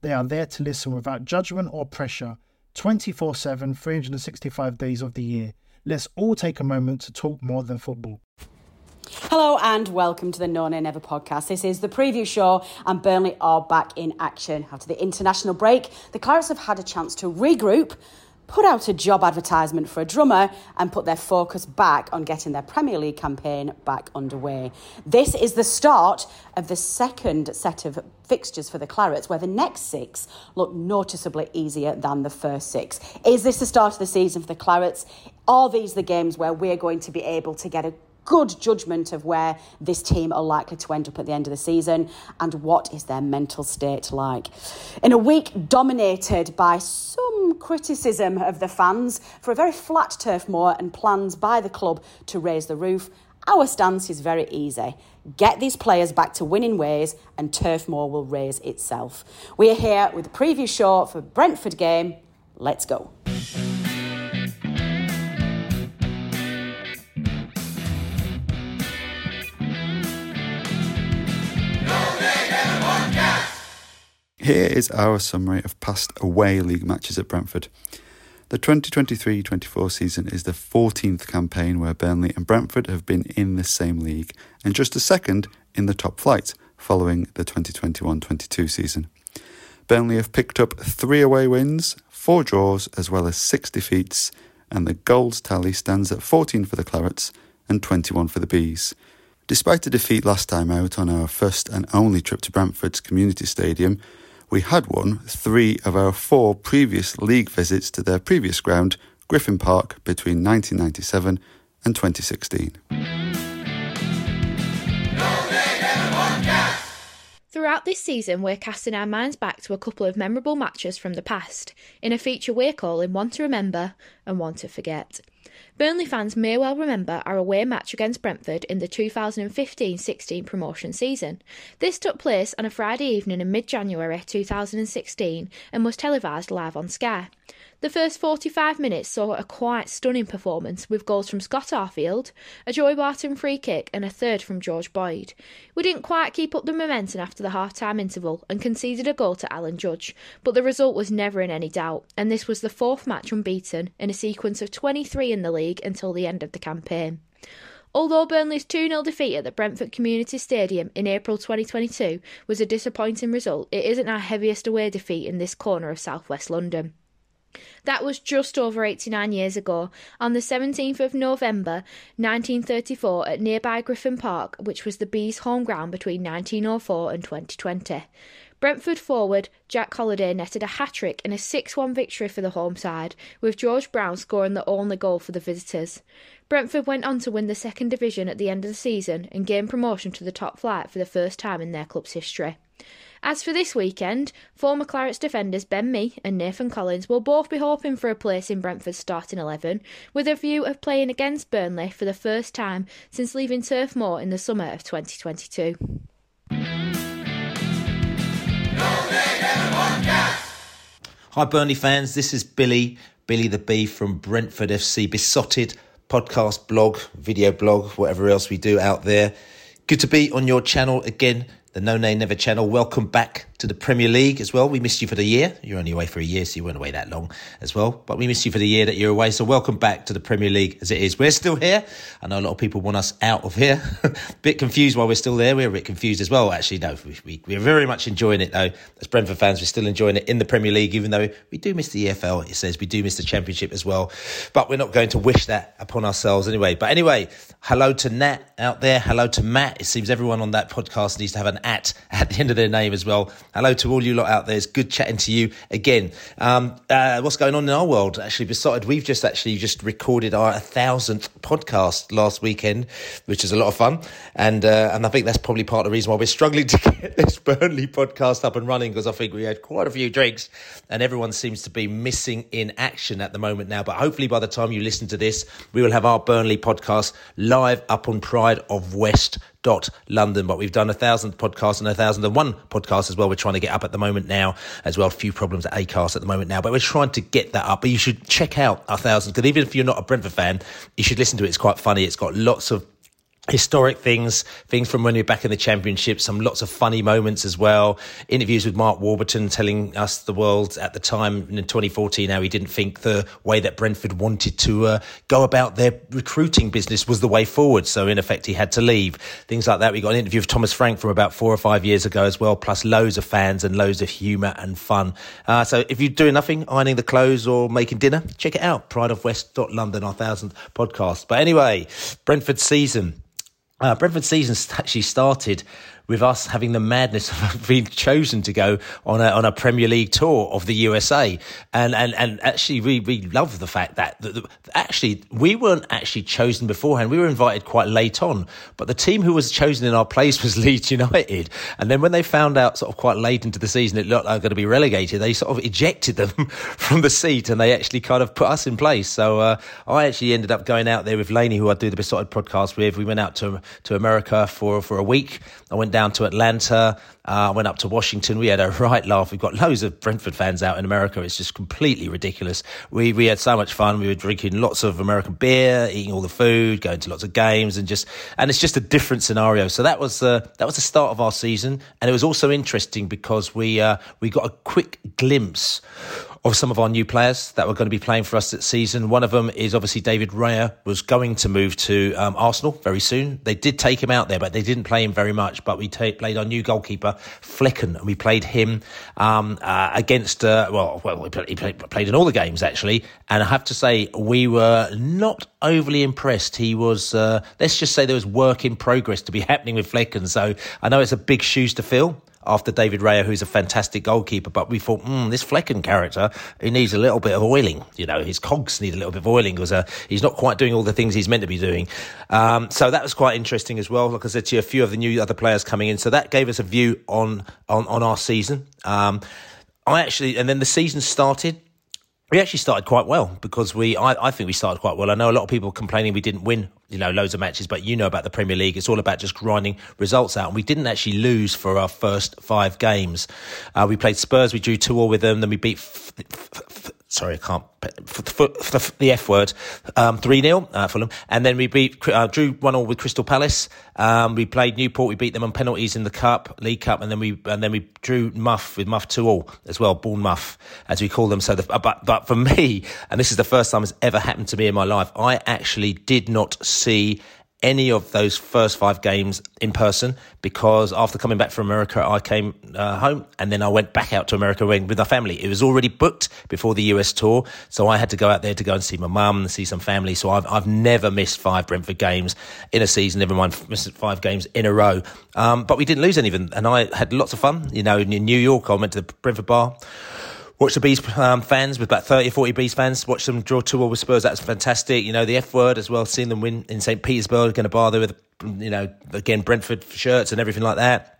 They are there to listen without judgment or pressure, 24/7, 365 days of the year. Let's all take a moment to talk more than football. Hello and welcome to the No Nay Never podcast. This is the preview show and Burnley are back in action. After the international break, the Clarets have had a chance to regroup, put out a job advertisement for a drummer and put their focus back on getting their Premier League campaign back underway. This is the start of the second set of fixtures for the Clarets, where the next six look noticeably easier than the first six. Is this the start of the season for the Clarets? Are these the games where we're going to be able to get a good judgment of where this team are likely to end up at the end of the season, and what is their mental state like? In a week dominated by some criticism of the fans for a very flat Turf Moor and plans by the club to raise the roof, our stance is very easy. Get these players back to winning ways and Turf Moor will raise itself. We are here with a preview show for Brentford game. Let's go. Here is our summary of past away league matches at Brentford. The 2023-24 season is the 14th campaign where Burnley and Brentford have been in the same league, and just the second in the top flight following the 2021-22 season. Burnley have picked up 3 away wins, 4 draws as well as 6 defeats, and the goals tally stands at 14 for the Clarets and 21 for the Bees. Despite a defeat last time out on our first and only trip to Brentford's Community Stadium, we had won 3 of our 4 previous league visits to their previous ground, Griffin Park, between 1997 and 2016. Throughout this season, we're casting our minds back to a couple of memorable matches from the past, in a feature we're calling One to Remember and One to Forget. Burnley fans may well remember our away match against Brentford in the 2015-16 promotion season. This took place on a Friday evening in mid-January 2016 and was televised live on Sky. The first 45 minutes saw a quite stunning performance with goals from Scott Arfield, a Joey Barton free kick and a third from George Boyd. We didn't quite keep up the momentum after the half-time interval and conceded a goal to Alan Judge, but the result was never in any doubt, and this was the 4th match unbeaten in a sequence of 23 in the league until the end of the campaign. Although Burnley's 2-0 defeat at the Brentford Community Stadium in April 2022 was a disappointing result, it isn't our heaviest away defeat in this corner of South West London. That was just over 89 years ago, on the 17th of November 1934 at nearby Griffin Park, which was the Bees' home ground between 1904 and 2020. Brentford forward Jack Holliday netted a hat-trick in a 6-1 victory for the home side, with George Brown scoring the only goal for the visitors. Brentford went on to win the second division at the end of the season and gained promotion to the top flight for the first time in their club's history. As for this weekend, former Clarets defenders Ben Mee and Nathan Collins will both be hoping for a place in Brentford's starting 11, with a view of playing against Burnley for the first time since leaving Turf Moor in the summer of 2022. Hi Burnley fans, this is Billy the Bee from Brentford FC, Besotted podcast, blog, video blog, whatever else we do out there. Good to be on your channel again the No Nay Never channel. Welcome back to the Premier League as well. We missed you for the year. You're only away for a year, so you weren't away that long as well. But we missed you for the year that you're away. So welcome back to the Premier League as it is. We're still here. I know a lot of people want us out of here. Bit confused why we're still there. We're a bit confused as well, actually. No, we're very much enjoying it, though. As Brentford fans, we're still enjoying it in the Premier League, even though we do miss the EFL. It says we do miss the Championship as well. But we're not going to wish that upon ourselves anyway. But anyway, hello to Nat out there. Hello to Matt. It seems everyone on that podcast needs to have an at the end of their name as well. Hello to all you lot out there. It's good chatting to you again. What's going on in our world? Actually, Besotted, we've just recorded our 1,000th podcast last weekend, which is a lot of fun. And I think that's probably part of the reason why we're struggling to get this Burnley podcast up and running, because I think we had quite a few drinks and everyone seems to be missing in action at the moment now. But hopefully by the time you listen to this, we will have our Burnley podcast live up on prideofwest.london. But we've done 1,000 podcasts and 1,001 podcasts as well. We're trying to get up at the moment now as well. A few problems at Acast at the moment now, but we're trying to get that up. But you should check out our 1,000, because even if you're not a Brentford fan, you should listen to it. It's quite funny. It's got lots of historic things from when we were back in the Championship, some lots of funny moments as well, interviews with Mark Warburton telling us the world at the time in 2014 how he didn't think the way that Brentford wanted to go about their recruiting business was the way forward, so in effect he had to leave, things like that. We got an interview with Thomas Frank from about 4 or 5 years ago as well, plus loads of fans and loads of humour and fun. So if you're doing nothing, ironing the clothes or making dinner, check it out, prideofwest.london, our 1,000th podcast. But anyway, Brentford season's actually started with us having the madness of being chosen to go on a Premier League tour of the USA. And actually, we love the fact that we weren't actually chosen beforehand. We were invited quite late on, but the team who was chosen in our place was Leeds United. And then when they found out sort of quite late into the season, it looked like they were going to be relegated, they sort of ejected them from the seat and they actually kind of put us in place. So I actually ended up going out there with Laney, who I do the Besotted podcast with. We went out to America for a week. I went down to Atlanta, went up to Washington. We had a right laugh. We've got loads of Brentford fans out in America. It's just completely ridiculous. We had so much fun. We were drinking lots of American beer, eating all the food, going to lots of games, and it's just a different scenario. So that was the start of our season, and it was also interesting because we got a quick glimpse of some of our new players that were going to be playing for us this season. One of them is obviously David Raya, was going to move to Arsenal very soon. They did take him out there, but they didn't play him very much. But we played our new goalkeeper, Flecken, and we played him against... he played in all the games, actually. And I have to say, we were not overly impressed. He was... let's just say there was work in progress to be happening with Flecken. So I know it's a big shoes to fill after David Raya, who's a fantastic goalkeeper, but we thought, this Flecken character, he needs a little bit of oiling. You know, his cogs need a little bit of oiling because he's not quite doing all the things he's meant to be doing. So that was quite interesting as well. Like I said to you, a few of the new other players coming in. So that gave us a view on our season. And then the season started. We actually started quite well because I think we started quite well. I know a lot of people complaining we didn't win, loads of matches, but you know about the Premier League. It's all about just grinding results out. And we didn't actually lose for our first 5 games. We played Spurs. We drew 2-2 with them. Then we beat... the F word, 3-0, Fulham. And then we drew 1-1 with Crystal Palace. We played Newport. We beat them on penalties in the League Cup. And then we drew Muff with Muff 2-2 as well. Born Muff, as we call them. So but for me, and this is the first time it's ever happened to me in my life, I actually did not see any of those first 5 games in person, because after coming back from America, I came home and then I went back out to America with my family. It was already booked before the US tour, so I had to go out there to go and see my mum and see some family. So I've never missed 5 Brentford games in a season, never mind 5 games in a row. But we didn't lose any of them, and I had lots of fun. In New York, I went to the Brentford bar, watched the Bees fans, with about 30 or 40 Bees fans, watched them draw 2-2 with Spurs. That's fantastic. The F word as well, seeing them win in St. Petersburg, going to bar there with, again, Brentford shirts and everything like that.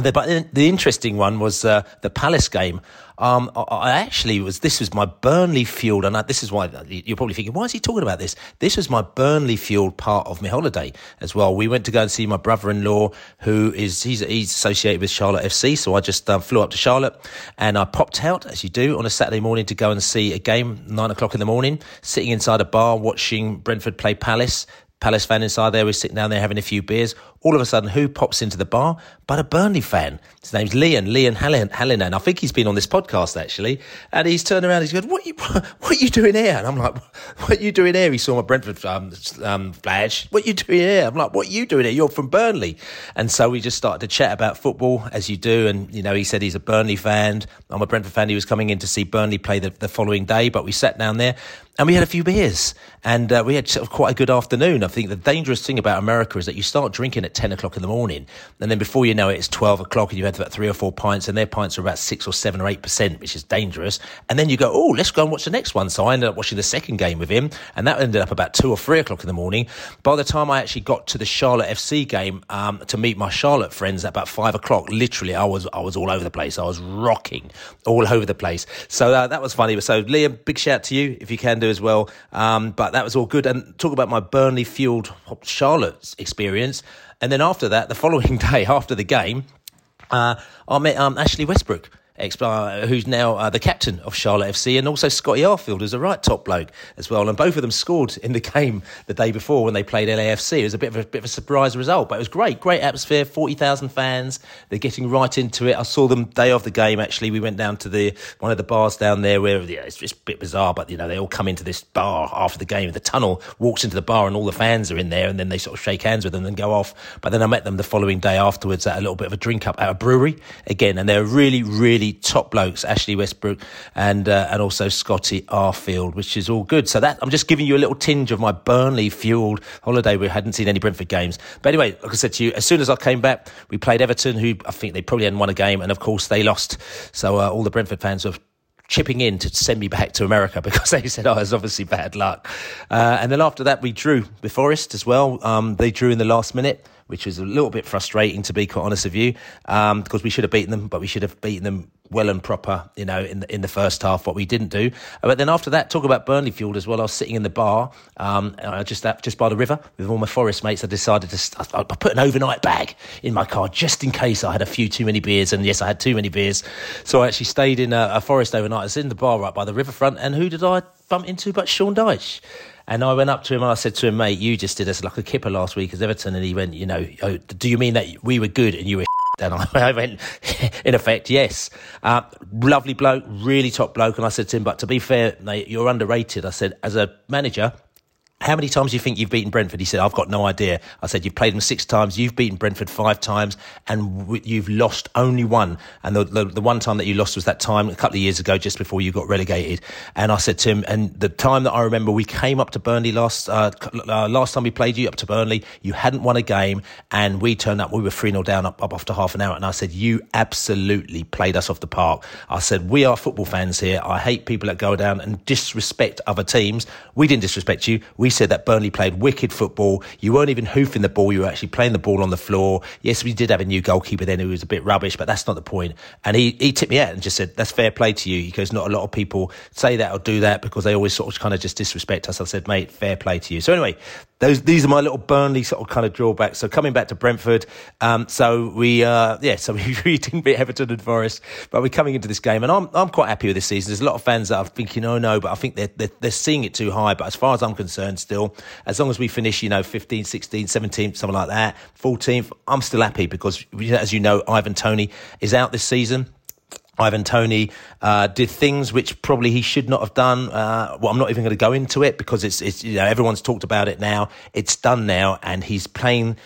But the interesting one was the Palace game. This was my Burnley fueled, and this is why you're probably thinking, why is he talking about this? This was my Burnley fueled part of my holiday as well. We went to go and see my brother-in-law, who is, he's associated with Charlotte FC. So I just flew up to Charlotte and I popped out, as you do, on a Saturday morning to go and see a game, 9:00 in the morning, sitting inside a bar, watching Brentford play Palace. Palace fan inside there was sitting down there having a few beers. All of a sudden, who pops into the bar but a Burnley fan? His name's Leon Hallinan. I think he's been on this podcast, actually. And he's turned around, he's going, what are you doing here? And I'm like, what are you doing here? He saw my Brentford flash. What are you doing here? I'm like, what are you doing here? You're from Burnley. And so we just started to chat about football, as you do. And, you know, he said he's a Burnley fan. I'm a Brentford fan. He was coming in to see Burnley play the following day, but we sat down there. And we had a few beers, and we had sort of quite a good afternoon. I think the dangerous thing about America is that you start drinking at 10 o'clock in the morning, and then before you know it, it's 12 o'clock, and you've had about 3 or 4 pints, and their pints are about 6 or 7 or 8%, which is dangerous. And then you go, oh, let's go and watch the next one. So I ended up watching the second game with him, and that ended up about 2 or 3 o'clock in the morning. By the time I actually got to the Charlotte FC game to meet my Charlotte friends at about 5 o'clock, literally, I was all over the place. I was rocking all over the place. So that was funny. So, Liam, big shout to you, if you can do as well, but that was all good. And talk about my Burnley fueled Charlotte's experience. And then after that, the following day after the game, I met Ashley Westbrook, who's now the captain of Charlotte FC, and also Scott Arfield, who's a right top bloke as well. And both of them scored in the game the day before when they played LAFC. It was a bit of a surprise result, but it was great atmosphere, 40,000 fans. They're getting right into it. I saw them day of the game, actually. We went down to one of the bars down there where, yeah, it's just a bit bizarre, but, you know, they all come into this bar after the game. The tunnel walks into the bar and all the fans are in there, and then they sort of shake hands with them and go off. But then I met them the following day afterwards at a little bit of a drink up at a brewery again, and they're really top blokes, Ashley Westbrook and also Scotty Arfield, which is all good. So that I'm just giving you a little tinge of my Burnley fueled holiday. We hadn't seen any Brentford games, but anyway, like I said to you, as soon as I came back, we played Everton, who I think they probably hadn't won a game, and of course they lost. So all the Brentford fans have chipping in to send me back to America because they said, oh, it's obviously bad luck. And then after that, we drew with Forest as well. They drew in the last minute, which was a little bit frustrating, to be quite honest with you, because we should have beaten them, but we should have beaten them well and proper, you know, in the first half, what we didn't do. But then after that, talk about Burnley fueled as well. I was sitting in the bar just by the river with all my Forest mates. I decided to I put an overnight bag in my car just in case I had a few too many beers. And yes, I had too many beers. So I actually stayed in a Forest overnight. I was in the bar right by the riverfront. And who did I bump into but Sean Dyche? And I went up to him and I said to him, mate, you just did us like a kipper last week as Everton. And he went, you know, oh, do you mean that we were good and you were shit? And I went, in effect, yes. Lovely bloke, really top bloke. And I said to him, but to be fair, mate, you're underrated. I said, as a manager, how many times do you think you've beaten Brentford? He said, I've got no idea. I said, you've played them 6 times, you've beaten Brentford 5 times, and you've lost only one. And the one time that you lost was that time a couple of years ago, just before you got relegated. And I said to him, and the time that I remember, we came up to Burnley last time we played you up to Burnley, you hadn't won a game, and we turned up, we were 3-0 down up after half an hour. And I said, you absolutely played us off the park. I said, we are football fans here. I hate people that go down and disrespect other teams. We didn't disrespect you. We said that Burnley played wicked football. You weren't even hoofing the ball. You were actually playing the ball on the floor. Yes, we did have a new goalkeeper then who was a bit rubbish, but that's not the point. And he tipped me out and just said, that's fair play to you. He goes, not a lot of people say that or do that because they always sort of kind of just disrespect us. I said, mate, fair play to you. So anyway, these are my little Burnley sort of kind of drawbacks. So coming back to Brentford, so we didn't beat Everton and Forest, but we're coming into this game, and I'm quite happy with this season. There's a lot of fans that are thinking, oh no, but I think they're seeing it too high. But as far as I'm concerned, still, as long as we finish, you know, 15th, 16th, 17th, something like that, 14th, I'm still happy because, as you know, Ivan Toney is out this season. Ivan Toney did things which probably he should not have done. Well, I'm not even going to go into it because it's you know, everyone's talked about it now. It's done now, and he's playing.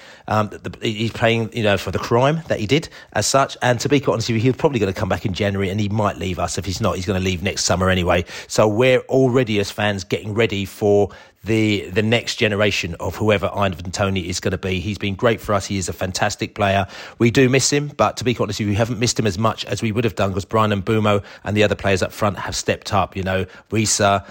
He's playing, you know, for the crime that he did as such. And to be quite honest with you, he's probably going to come back in January, and he might leave us. If he's not, he's going to leave next summer anyway. So we're already, as fans, getting ready for the next generation of whoever Ivan Toney is going to be. He's been great for us. He is a fantastic player. We do miss him, but to be quite honest with you, we haven't missed him as much as we would have done because Brian and Bumo and the other players up front have stepped up. You know, Risa,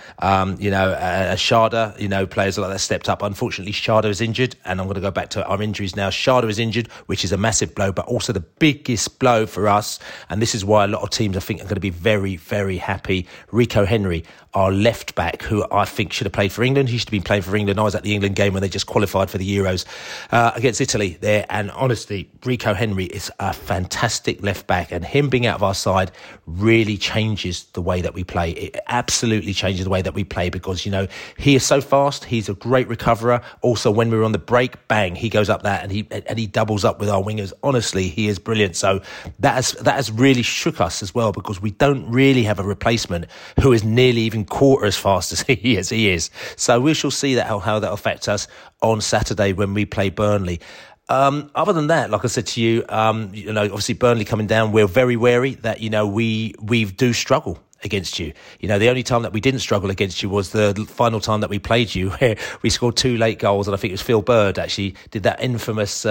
Schade, you know, players like that stepped up. Unfortunately, Schade is injured, and I'm going to go back to our injuries now. Schade is injured, which is a massive blow, but also the biggest blow for us, and this is why a lot of teams, I think, are going to be very, very happy. Rico Henry, our left back, who I think should have played for England. He should have been playing for England. I was at the England game when they just qualified for the Euros against Italy there. And honestly, Rico Henry is a fantastic left back, and him being out of our side really changes the way that we play. It absolutely changes the way that we play because, you know, he is so fast. He's a great recoverer. Also, when we were on the break, bang, he goes up that and he doubles up with our wingers. Honestly, he is brilliant. So that has really shook us as well because we don't really have a replacement who is nearly even quarter as fast as he is. So we shall see that how that affects us on Saturday when we play Burnley. Other than that, like I said to you, you know, obviously Burnley coming down, we're very wary that, you know, we do struggle against you. You know, the only time that we didn't struggle against you was the final time that we played you, where we scored two late goals, and I think it was Phil Bird actually did that infamous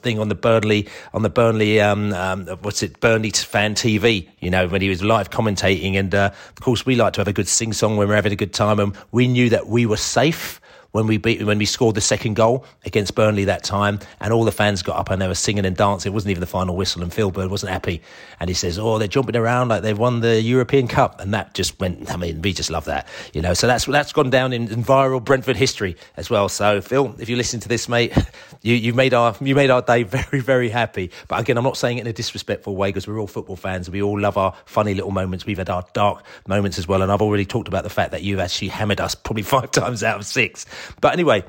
thing on the Burnley Burnley fan TV, you know, when he was live commentating. And of course we like to have a good sing song when we're having a good time, and we knew that we were safe when we scored the second goal against Burnley that time, and all the fans got up and they were singing and dancing. It wasn't even the final whistle, and Phil Bird wasn't happy. And he says, "Oh, they're jumping around like they've won the European Cup." And that just went, I mean, we just love that, you know. So that's gone down in viral Brentford history as well. So Phil, if you listen to this, mate, you made our day very, very happy. But again, I'm not saying it in a disrespectful way because we're all football fans. We all love our funny little moments. We've had our dark moments as well. And I've already talked about the fact that you've actually hammered us probably 5 times out of 6. But anyway,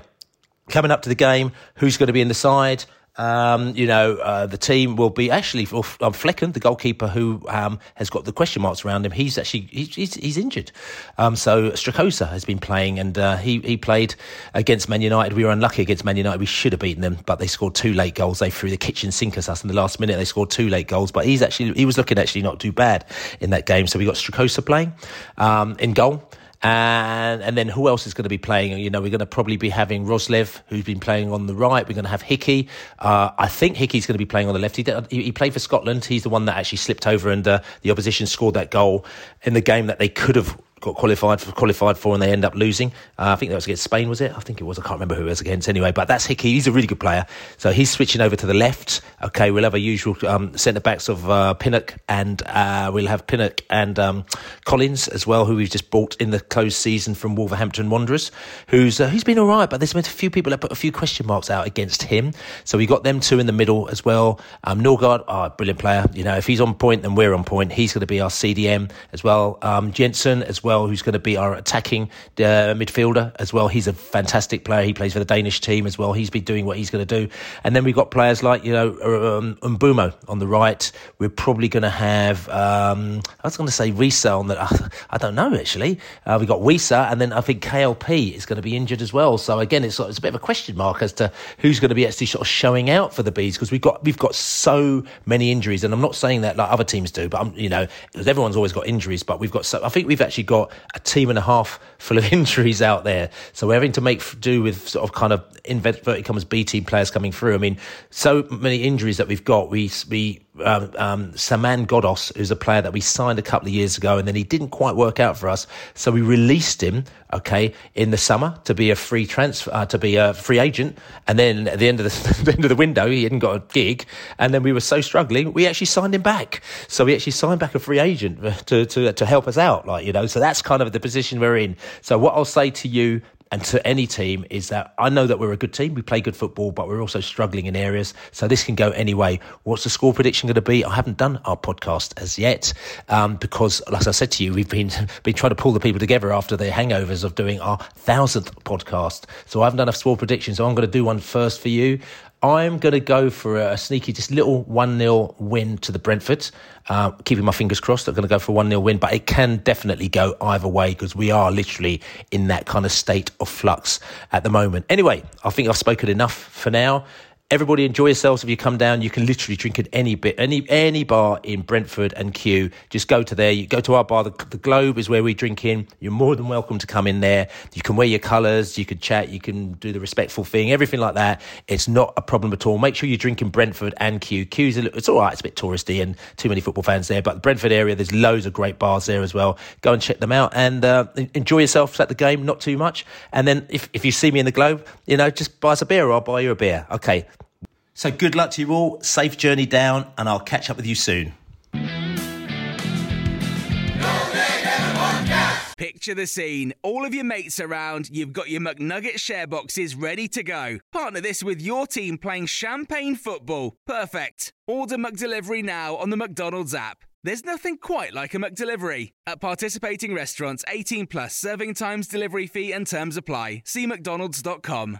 coming up to the game, who's going to be in the side? The team will be actually Flecken, the goalkeeper, who has got the question marks around him. He's actually he's injured. So Strakosha has been playing, and he played against Man United. We were unlucky against Man United. We should have beaten them, but they scored 2 late goals. They threw the kitchen sink at us in the last minute. They scored 2 late goals, but he was looking actually not too bad in that game. So we got Strakosha playing in goal. And then who else is going to be playing? You know, we're going to probably be having Roslev, who's been playing on the right. We're going to have Hickey. I think Hickey's going to be playing on the left. He played for Scotland. He's the one that actually slipped over, and the opposition scored that goal in the game that they could have got qualified for, and they end up losing. I think that was against Spain, was it? I think it was. I can't remember who it was against anyway, but that's Hickey. He's a really good player. So he's switching over to the left. Okay, we'll have our usual centre-backs of Pinnock, and we'll have Pinnock and Collins as well, who we've just bought in the closed season from Wolverhampton Wanderers, who's been all right, but there's been a few people that put a few question marks out against him. So we got them two in the middle as well. Norgard, brilliant player. You know, if he's on point, then we're on point. He's going to be our CDM as well. Jensen as well, who's going to be our attacking midfielder as well. He's a fantastic player. He plays for the Danish team as well. He's been doing what he's going to do. And then we've got players like, you know, Mbumo on the right. We're probably going to have, I was going to say Wisa on the, I don't know actually. We've got Wisa, and then I think KLP is going to be injured as well. So again, it's a bit of a question mark as to who's going to be actually sort of showing out for the Bees, because we've got so many injuries. And I'm not saying that like other teams do, but I'm, you know, because everyone's always got injuries, but I think we've actually got a team and a half full of injuries out there, so we're having to make do with sort of kind of inverted commas B team players coming through. I mean, so many injuries that we've got. Saman Ghoddos, who's a player that we signed a couple of years ago, and then he didn't quite work out for us, so we released him, okay, in the summer to be a free transfer, to be a free agent. And then at the end of the window, he hadn't got a gig, and then we were so struggling, we actually signed him back. So we actually signed back a free agent to help us out, like, you know. So that's kind of the position we're in. So what I'll say to you and to any team is that I know that we're a good team. We play good football, but we're also struggling in areas. So this can go any way. What's the score prediction going to be? I haven't done our podcast as yet because, like I said to you, we've been trying to pull the people together after the hangovers of doing our 1000th podcast. So I haven't done a score prediction, so I'm going to do one first for you. I'm going to go for a sneaky, just little 1-0 win to the Brentford. Keeping my fingers crossed, I'm going to go for a 1-0 win, but it can definitely go either way because we are literally in that kind of state of flux at the moment. Anyway, I think I've spoken enough for now. Everybody enjoy yourselves. If you come down, you can literally drink at any bar in Brentford and Kew. Just go to there. You go to our bar. The Globe is where we drink in. You're more than welcome to come in there. You can wear your colours. You can chat. You can do the respectful thing. Everything like that. It's not a problem at all. Make sure you drink in Brentford and Kew. Kew's it's all right. It's a bit touristy and too many football fans there. But the Brentford area, there's loads of great bars there as well. Go and check them out and enjoy yourself at the game. Not too much. And then if you see me in the Globe, you know, just buy us a beer, or I'll buy you a beer. Okay. So good luck to you all, safe journey down, and I'll catch up with you soon. Picture the scene. All of your mates around, you've got your McNugget share boxes ready to go. Partner this with your team playing champagne football. Perfect. Order McDelivery now on the McDonald's app. There's nothing quite like a McDelivery. At participating restaurants, 18 plus, serving times, delivery fee and terms apply. See mcdonalds.com.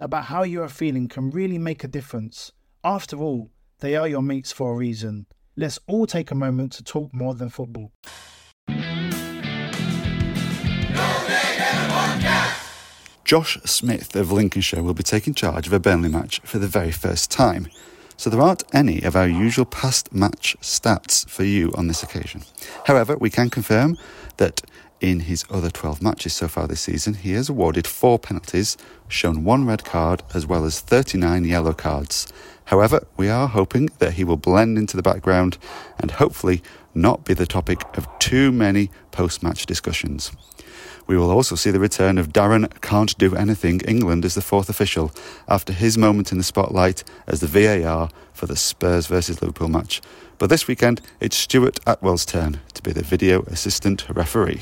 about how you are feeling can really make a difference. After all, they are your mates for a reason. Let's all take a moment to talk more than football. Josh Smith of Lincolnshire will be taking charge of a Burnley match for the very first time, so there aren't any of our usual past match stats for you on this occasion. However, we can confirm that in his other 12 matches so far this season, he has awarded 4 penalties, shown 1 red card, as well as 39 yellow cards. However, we are hoping that he will blend into the background and hopefully not be the topic of too many post-match discussions. We will also see the return of Darren Can't Do Anything England as the fourth official after his moment in the spotlight as the VAR for the Spurs versus Liverpool match. But this weekend, it's Stuart Atwell's turn to be the video assistant referee.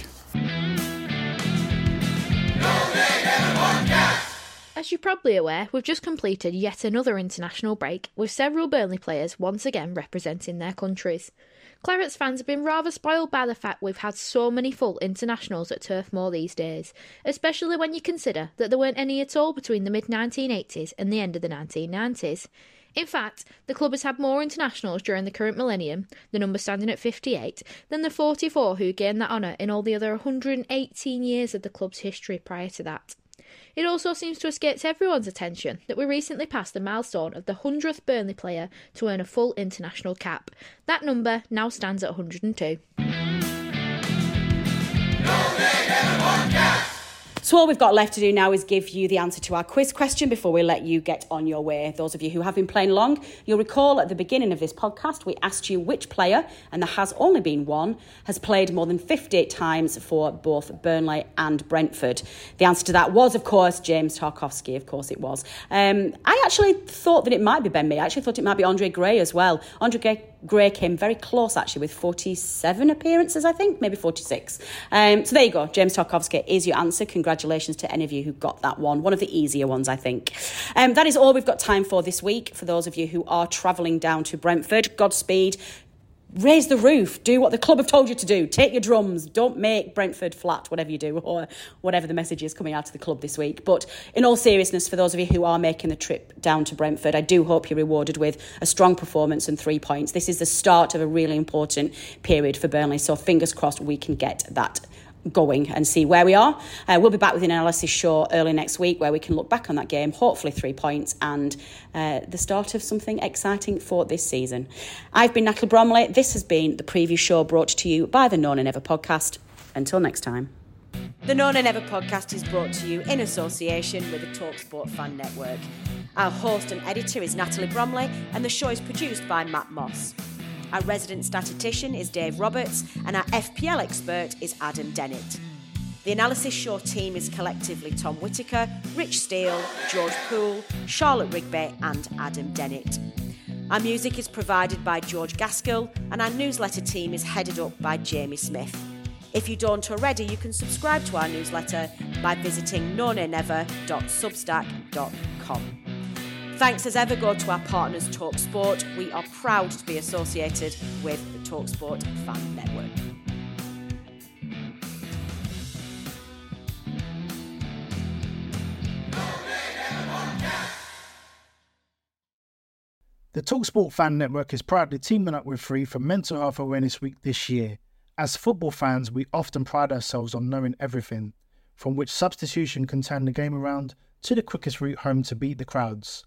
As you're probably aware, we've just completed yet another international break, with several Burnley players once again representing their countries. Clarets fans have been rather spoiled by the fact we've had so many full internationals at Turf Moor these days, especially when you consider that there weren't any at all between the mid-1980s and the end of the 1990s. In fact, the club has had more internationals during the current millennium, the number standing at 58, than the 44 who gained that honour in all the other 118 years of the club's history prior to that. It also seems to escape everyone's attention that we recently passed the milestone of the 100th Burnley player to earn a full international cap. That number now stands at 102. So all we've got left to do now is give you the answer to our quiz question before we let you get on your way. Those of you who have been playing along, you'll recall at the beginning of this podcast, we asked you which player, and there has only been one, has played more than 50 times for both Burnley and Brentford. The answer to that was, of course, James Tarkowski. Of course it was. I actually thought that it might be Ben Mee. I actually thought it might be Andre Gray as well. Andre Gray came very close, actually, with 47 appearances, I think, maybe 46. So there you go. James Tarkowski is your answer. Congratulations to any of you who got that one. One of the easier ones, I think. That is all we've got time for this week. For those of you who are travelling down to Brentford, Godspeed. Raise the roof. Do what the club have told you to do. Take your drums. Don't make Brentford flat, whatever you do, or whatever the message is coming out of the club this week. But in all seriousness, for those of you who are making the trip down to Brentford, I do hope you're rewarded with a strong performance and 3 points. This is the start of a really important period for Burnley, so fingers crossed we can get that going and see where we are. We'll be back with an analysis show early next week where we can look back on that game, hopefully 3 points and the start of something exciting for this season. I've been Natalie Bromley. This has been the preview show brought to you by the No Nay Never podcast. Until next time. The No Nay Never podcast is brought to you in association with the TalkSport Fan Network. Our host and editor is Natalie Bromley and the show is produced by Matt Moss. Our resident statistician is Dave Roberts and our FPL expert is Adam Dennett. The analysis show team is collectively Tom Whittaker, Rich Steele, George Poole, Charlotte Rigby and Adam Dennett. Our music is provided by George Gaskell and our newsletter team is headed up by Jamie Smith. If you don't already, you can subscribe to our newsletter by visiting nonaynever.substack.com. Thanks as ever go to our partners TalkSport. We are proud to be associated with the TalkSport Fan Network. The TalkSport Fan Network is proudly teaming up with Free for Mental Health Awareness Week this year. As football fans, we often pride ourselves on knowing everything, from which substitution can turn the game around to the quickest route home to beat the crowds.